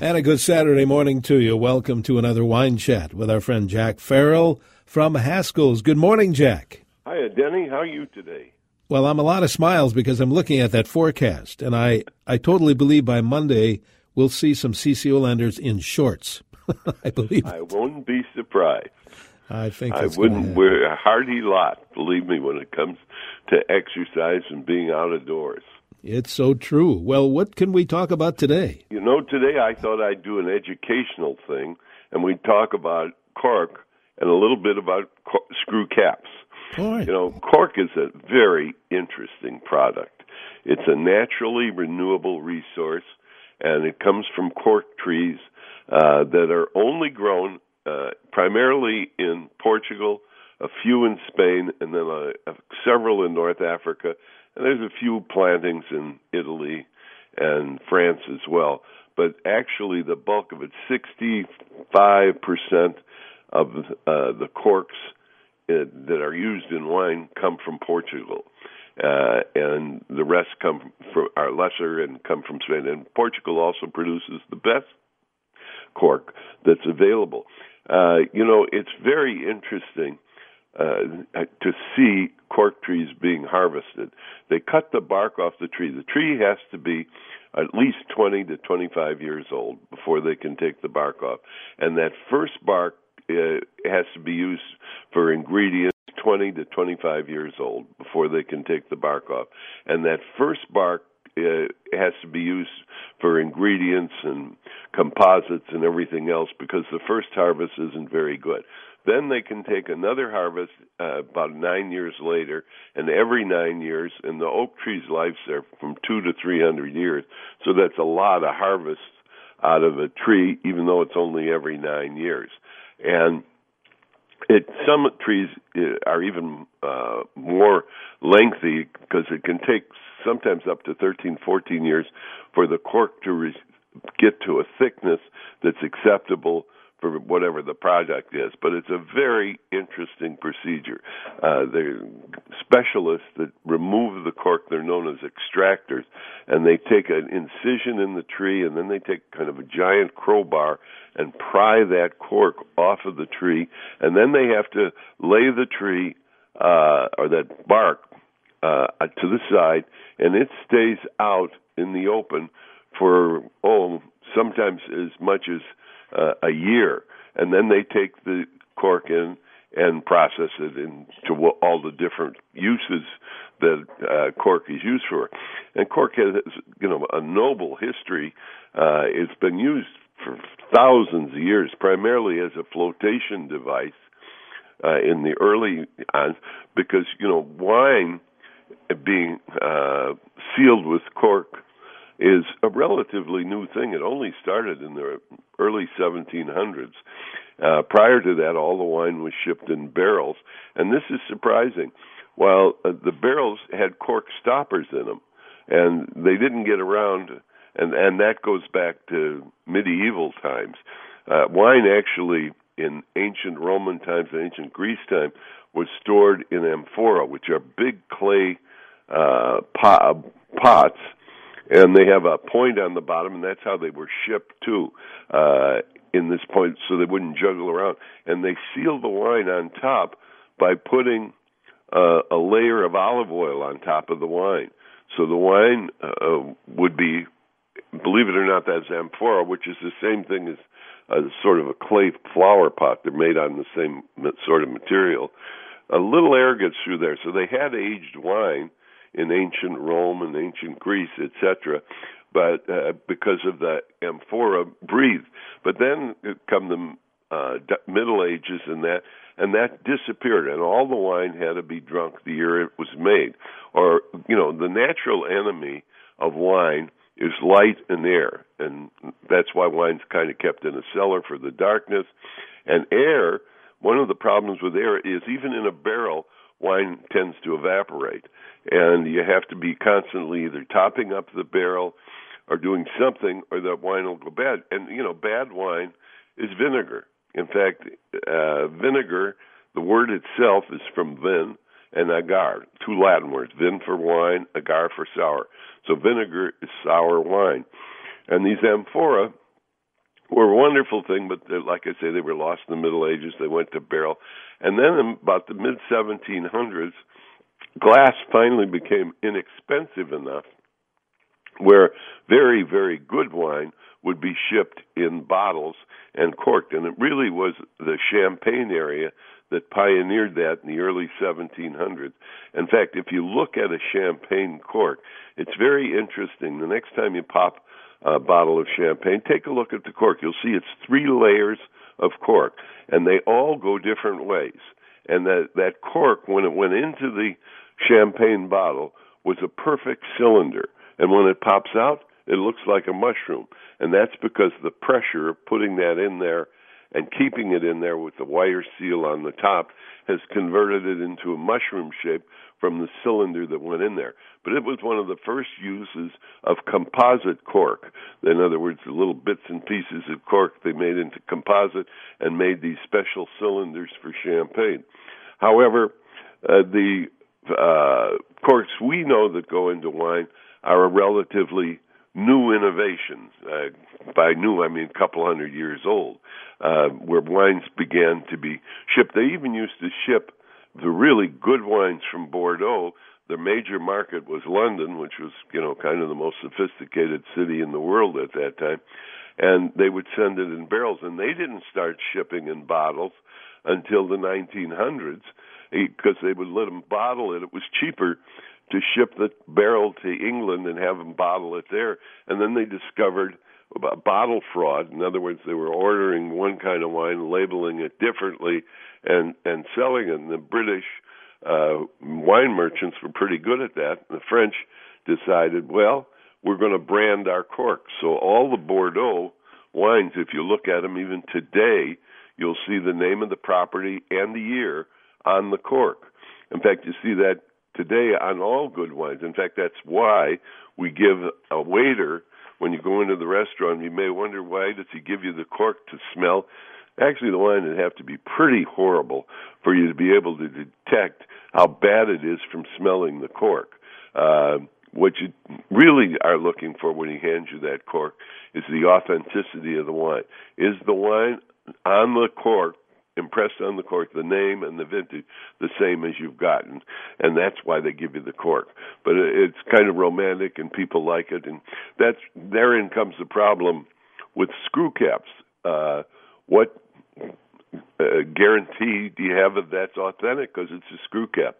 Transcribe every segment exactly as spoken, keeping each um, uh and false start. And a good Saturday morning to you. Welcome to another Wine Chat with our friend Jack Farrell from Haskell's. Good morning, Jack. Hiya, Denny. How are you today? Well, I'm a lot of smiles because I'm looking at that forecast, and I, I totally believe by Monday we'll see some C C O lenders in shorts. I believe it. I won't be surprised. I think I wouldn't. We're a hardy lot, believe me, when it comes to exercise and being out of doors. It's so true. Well, what can we talk about today? You know, today I thought I'd do an educational thing, and we'd talk about cork and a little bit about cork, screw caps. All right. You know, cork is a very interesting product. It's a naturally renewable resource, and it comes from cork trees uh, that are only grown uh, primarily in Portugal, a few in Spain, and then uh, several in North Africa. And there's a few plantings in Italy and France as well. But actually, the bulk of it, sixty-five percent of uh, the corks uh, that are used in wine come from Portugal. Uh, and the rest come from, are lesser and come from Spain. And Portugal also produces the best cork that's available. Uh, you know, it's very interesting Uh, to see cork trees being harvested. They cut the bark off the tree. The tree has to be at least twenty to twenty-five years old before they can take the bark off. And that first bark uh, has to be used for ingredients twenty to twenty-five years old before they can take the bark off. And that first bark uh, has to be used for ingredients and composites and everything else because the first harvest isn't very good. Then they can take another harvest uh, about nine years later, and every nine years, and the oak tree's lives are from two to three hundred years. So that's a lot of harvest out of a tree, even though it's only every nine years. And it, some trees are even uh, more lengthy because it can take sometimes up to thirteen, fourteen years for the cork to re- get to a thickness that's acceptable for whatever the product is. But it's a very interesting procedure. Uh, they're specialists that remove the cork. They're known as extractors. And they take an incision in the tree, and then they take kind of a giant crowbar and pry that cork off of the tree. And then they have to lay the tree uh, or that bark uh, to the side, and it stays out in the open for, oh, sometimes as much as Uh, a year, and then they take the cork in and process it into all the different uses that uh, cork is used for. And cork has, you know, a noble history. Uh, it's been used for thousands of years, primarily as a flotation device uh, in the early on, because, you know, wine being uh, sealed with cork is a relatively new thing. It only started in the early seventeen hundreds. Uh, prior to that, all the wine was shipped in barrels. And this is surprising. While uh, the barrels had cork stoppers in them, and they didn't get around, and, and that goes back to medieval times. Uh, wine actually, in ancient Roman times and ancient Greece time, was stored in amphora, which are big clay uh, po- pots, and they have a point on the bottom, and that's how they were shipped, too, uh, in this point, so they wouldn't juggle around. And they seal the wine on top by putting uh, a layer of olive oil on top of the wine. So the wine uh, would be, believe it or not, that's amphora, which is the same thing as uh, sort of a clay flower pot. They're made on the same sort of material. A little air gets through there. So they had aged wine in ancient Rome and ancient Greece, et cetera, but uh, because of the amphora breathe. But then come the uh, Middle Ages and that, and that disappeared, and all the wine had to be drunk the year it was made. Or, you know, the natural enemy of wine is light and air, and that's why wine's kind of kept in a cellar for the darkness. And air, one of the problems with air is even in a barrel, wine tends to evaporate, and you have to be constantly either topping up the barrel or doing something, or that wine will go bad. And, you know, bad wine is vinegar. In fact, uh, vinegar, the word itself is from vin and agar, two Latin words, vin for wine, agar for sour. So vinegar is sour wine. And these amphora were a wonderful thing, but like I say, they were lost in the Middle Ages. They went to barrel. And then in about the mid seventeen hundreds, glass finally became inexpensive enough where very, very good wine would be shipped in bottles and corked. And it really was the Champagne area that pioneered that in the early seventeen hundreds. In fact, if you look at a champagne cork, it's very interesting. The next time you pop a bottle of champagne, take a look at the cork. You'll see it's three layers of cork, and they all go different ways. And that, that cork, when it went into the champagne bottle, was a perfect cylinder. And when it pops out, it looks like a mushroom. And that's because the pressure of putting that in there and keeping it in there with the wire seal on the top has converted it into a mushroom shape from the cylinder that went in there. But it was one of the first uses of composite cork. In other words, the little bits and pieces of cork they made into composite and made these special cylinders for champagne. However, uh, the uh, corks we know that go into wine are a relatively new innovations. Uh, by new, I mean a couple hundred years old, uh, where wines began to be shipped. They even used to ship the really good wines from Bordeaux. Their major market was London, which was, you know, kind of the most sophisticated city in the world at that time. And they would send it in barrels. And they didn't start shipping in bottles until the nineteen hundreds because they would let them bottle it. It was cheaper to ship the barrel to England and have them bottle it there. And then they discovered bottle fraud. In other words, they were ordering one kind of wine, labeling it differently, and, and selling it. And the British uh, wine merchants were pretty good at that. And the French decided, well, we're going to brand our corks. So all the Bordeaux wines, if you look at them even today, you'll see the name of the property and the year on the cork. In fact, you see that today on all good wines. In fact, that's why we give a waiter, when you go into the restaurant, you may wonder, why does he give you the cork to smell? Actually, the wine would have to be pretty horrible for you to be able to detect how bad it is from smelling the cork. Uh, what you really are looking for when he hands you that cork is the authenticity of the wine. Is the wine on the cork, impressed on the cork, the name and the vintage, the same as you've gotten? And that's why they give you the cork. But it's kind of romantic, and people like it. And that's therein comes the problem with screw caps. Uh, what uh, guarantee do you have that that's authentic? Because it's a screw cap.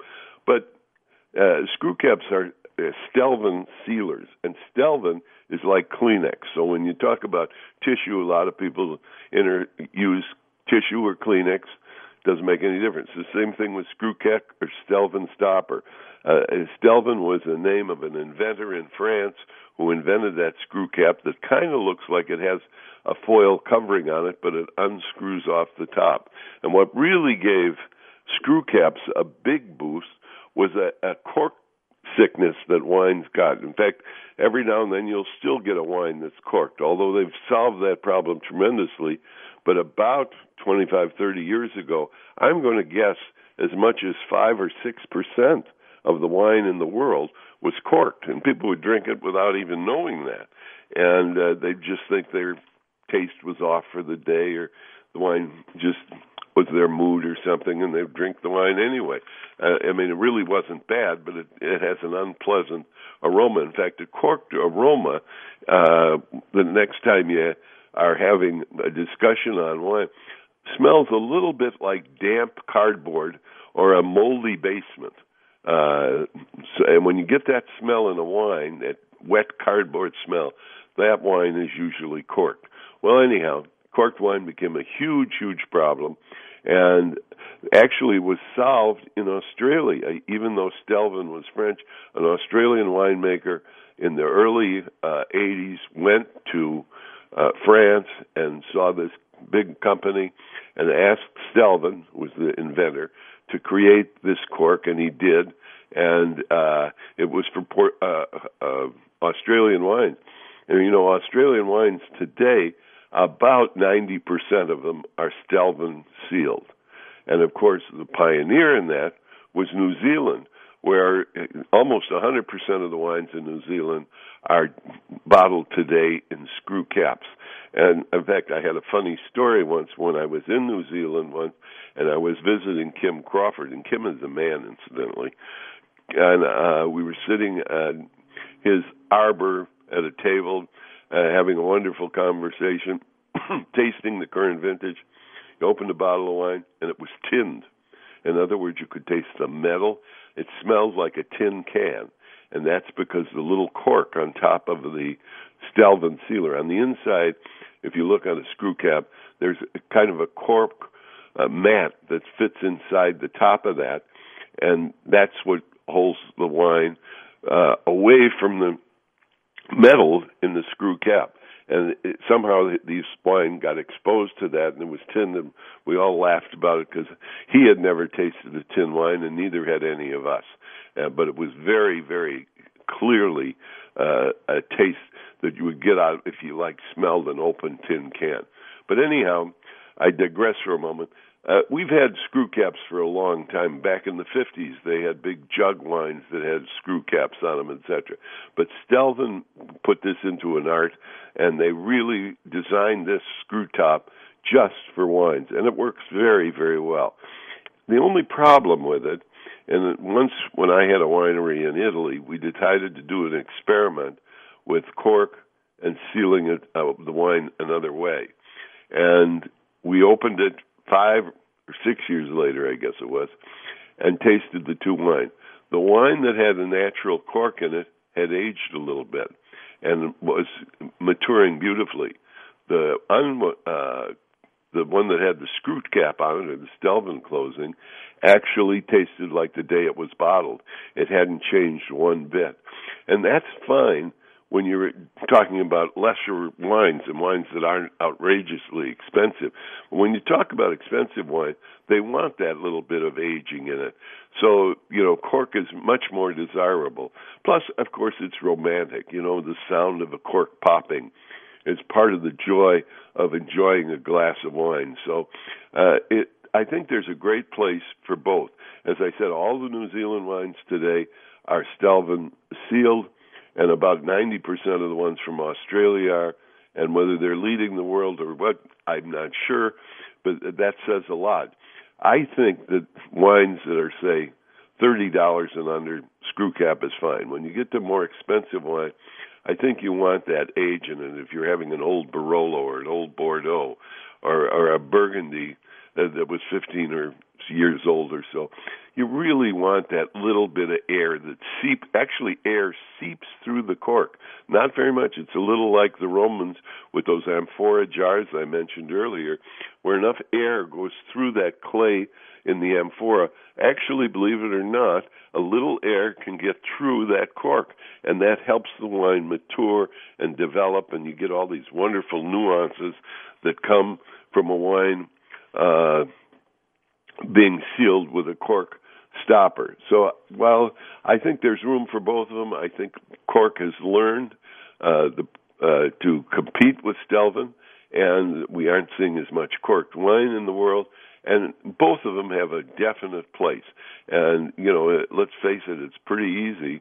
But uh, screw caps are uh, Stelvin sealers, and Stelvin is like Kleenex. So when you talk about tissue, a lot of people inter- use tissue or Kleenex. Doesn't make any difference. The same thing with screw cap or Stelvin stopper. Uh, Stelvin was the name of an inventor in France who invented that screw cap that kind of looks like it has a foil covering on it, but it unscrews off the top. And what really gave screw caps a big boost was a, a cork sickness that wines got. In fact, every now and then you'll still get a wine that's corked, although they've solved that problem tremendously. But about twenty-five, thirty years ago, I'm going to guess as much as five or six percent of the wine in the world was corked, and people would drink it without even knowing that. And uh, they just think their taste was off for the day, or the wine just was their mood or something, and they'd drink the wine anyway. Uh, I mean, it really wasn't bad, but it, it has an unpleasant aroma. In fact, a corked aroma, uh, the next time you are having a discussion on wine, smells a little bit like damp cardboard or a moldy basement. Uh, so, and when you get that smell in a wine, that wet cardboard smell, that wine is usually corked. Well, anyhow, corked wine became a huge, huge problem, and actually was solved in Australia. Even though Stelvin was French, an Australian winemaker in the early uh, eighties went to Uh, France and saw this big company and asked Stelvin, who was the inventor, to create this cork, and he did. And uh, it was for port, uh, uh, Australian wines. And, you know, Australian wines today, about ninety percent of them are Stelvin sealed. And, of course, the pioneer in that was New Zealand, where almost one hundred percent of the wines in New Zealand are bottled today in screw caps. And in fact, I had a funny story once when I was in New Zealand once, and I was visiting Kim Crawford, and Kim is a man, incidentally. And uh, we were sitting at his arbor at a table, uh, having a wonderful conversation, tasting the current vintage. He opened a bottle of wine, and it was tinned. In other words, you could taste the metal. It smells like a tin can, and that's because the little cork on top of the Stelvin sealer. On the inside, if you look on a screw cap, there's kind of a cork uh, mat that fits inside the top of that, and that's what holds the wine uh, away from the metal in the screw cap. And it, somehow these wine got exposed to that, and it was tinned, and we all laughed about it because he had never tasted a tin wine, and neither had any of us. Uh, but it was very, very clearly uh, a taste that you would get out if you, like, smelled an open tin can. But anyhow, I digress for a moment. Uh, we've had screw caps for a long time. Back in the fifties, they had big jug wines that had screw caps on them, et cetera. But Stelvin put this into an art, and they really designed this screw top just for wines, and it works very, very well. The only problem with it, and once when I had a winery in Italy, we decided to do an experiment with cork and sealing it, uh, the wine another way. And we opened it five or six years later, I guess it was, and tasted the two wines. The wine that had a natural cork in it had aged a little bit and was maturing beautifully. The un, uh, the one that had the screw cap on it, or the Stelvin closing, actually tasted like the day it was bottled. It hadn't changed one bit. And that's fine when you're talking about lesser wines and wines that aren't outrageously expensive. When you talk about expensive wine, they want that little bit of aging in it. So, you know, cork is much more desirable. Plus, of course, it's romantic. You know, the sound of a cork popping is part of the joy of enjoying a glass of wine. So uh, it, I think there's a great place for both. As I said, all the New Zealand wines today are Stelvin sealed, and about ninety percent of the ones from Australia are, and whether they're leading the world or what, I'm not sure, but that says a lot. I think that wines that are, say, thirty dollars and under, screw cap is fine. When you get to more expensive wine, I think you want that age in it. If you're having an old Barolo or an old Bordeaux or, or a Burgundy that, that was fifteen or years old or so, you really want that little bit of air that seep. Actually, air seeps through the cork. Not very much. It's a little like the Romans with those amphora jars I mentioned earlier, where enough air goes through that clay in the amphora. Actually, believe it or not, a little air can get through that cork, and that helps the wine mature and develop, and you get all these wonderful nuances that come from a wine uh, being sealed with a cork stopper. So while I think there's room for both of them, I think cork has learned uh, the, uh, to compete with Stelvin, and we aren't seeing as much corked wine in the world, and both of them have a definite place. And, you know, let's face it, it's pretty easy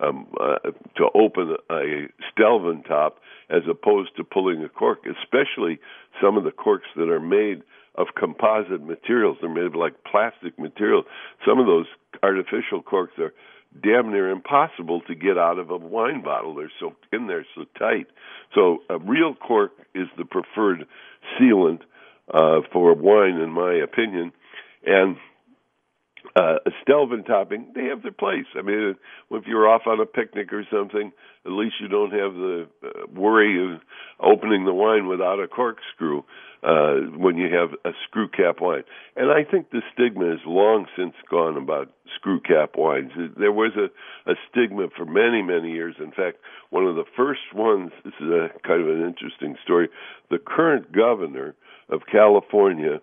Um, uh, to open a Stelvin top as opposed to pulling a cork, especially some of the corks that are made of composite materials. They're made of like plastic material. Some of those artificial corks are damn near impossible to get out of a wine bottle. They're so in there, so tight. So a real cork is the preferred sealant uh, for wine, in my opinion. And Uh, a Stelvin topping, they have their place. I mean, if you're off on a picnic or something, at least you don't have the uh, worry of opening the wine without a corkscrew uh, when you have a screw cap wine. And I think the stigma is long since gone about screw cap wines. There was a, a stigma for many, many years. In fact, one of the first ones, this is a, kind of an interesting story, the current governor of California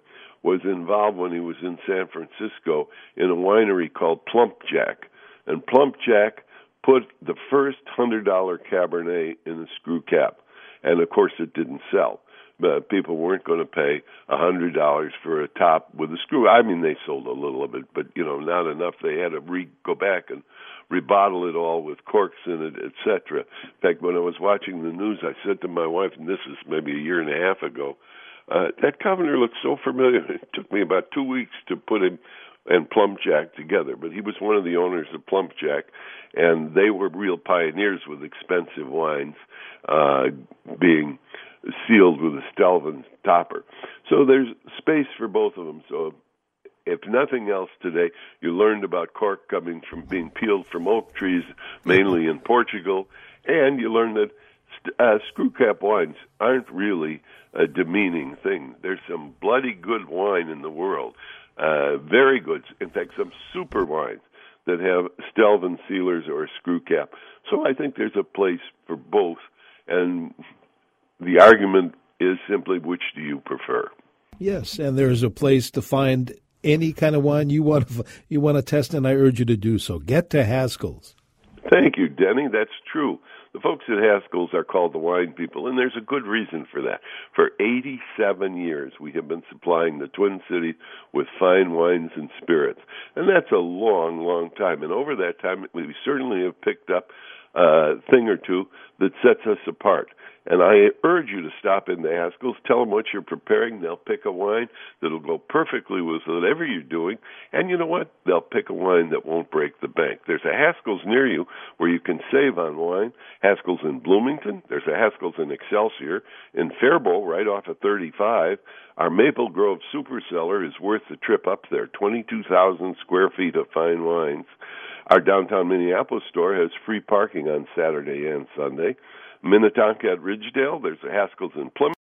was involved when he was in San Francisco in a winery called Plump Jack. And Plump Jack put the first one hundred dollars Cabernet in a screw cap. And, of course, it didn't sell. but people weren't going to pay one hundred dollars for a top with a screw. I mean, they sold a little of it, but, you know, not enough. They had to re- go back and rebottle it all with corks in it, et cetera. In fact, when I was watching the news, I said to my wife, and this is maybe a year and a half ago, uh, that Governor looked so familiar. It took me about two weeks to put him and Plump Jack together, but he was one of the owners of Plump Jack, and they were real pioneers with expensive wines uh, being sealed with a Stelvin topper. So there's space for both of them. So if nothing else today, you learned about cork coming from being peeled from oak trees, mainly in Portugal, and you learned that Uh, screw cap wines aren't really a demeaning thing. There's some bloody good wine in the world, uh, very good. In fact, some super wines that have Stelvin sealers or screw cap. So I think there's a place for both, and the argument is simply, which do you prefer? Yes, and there's a place to find any kind of wine you want to, you want to test, and I urge you to do so. Get to Haskell's. Thank you, Denny. That's true. The folks at Haskell's are called the wine people, and there's a good reason for that. For eighty-seven years, we have been supplying the Twin Cities with fine wines and spirits, and that's a long, long time. And over that time, we certainly have picked up a thing or two that sets us apart. And I urge you to stop into Haskell's, tell them what you're preparing. They'll pick a wine that'll go perfectly with whatever you're doing. And you know what? They'll pick a wine that won't break the bank. There's a Haskell's near you where you can save on wine. Haskell's in Bloomington. There's a Haskell's in Excelsior. In Faribault, right off of thirty-five, our Maple Grove Super Cellar is worth the trip up there. twenty-two thousand square feet of fine wines. Our downtown Minneapolis store has free parking on Saturday and Sunday. Minnetonka at Ridgedale, there's a Haskell's in Plymouth.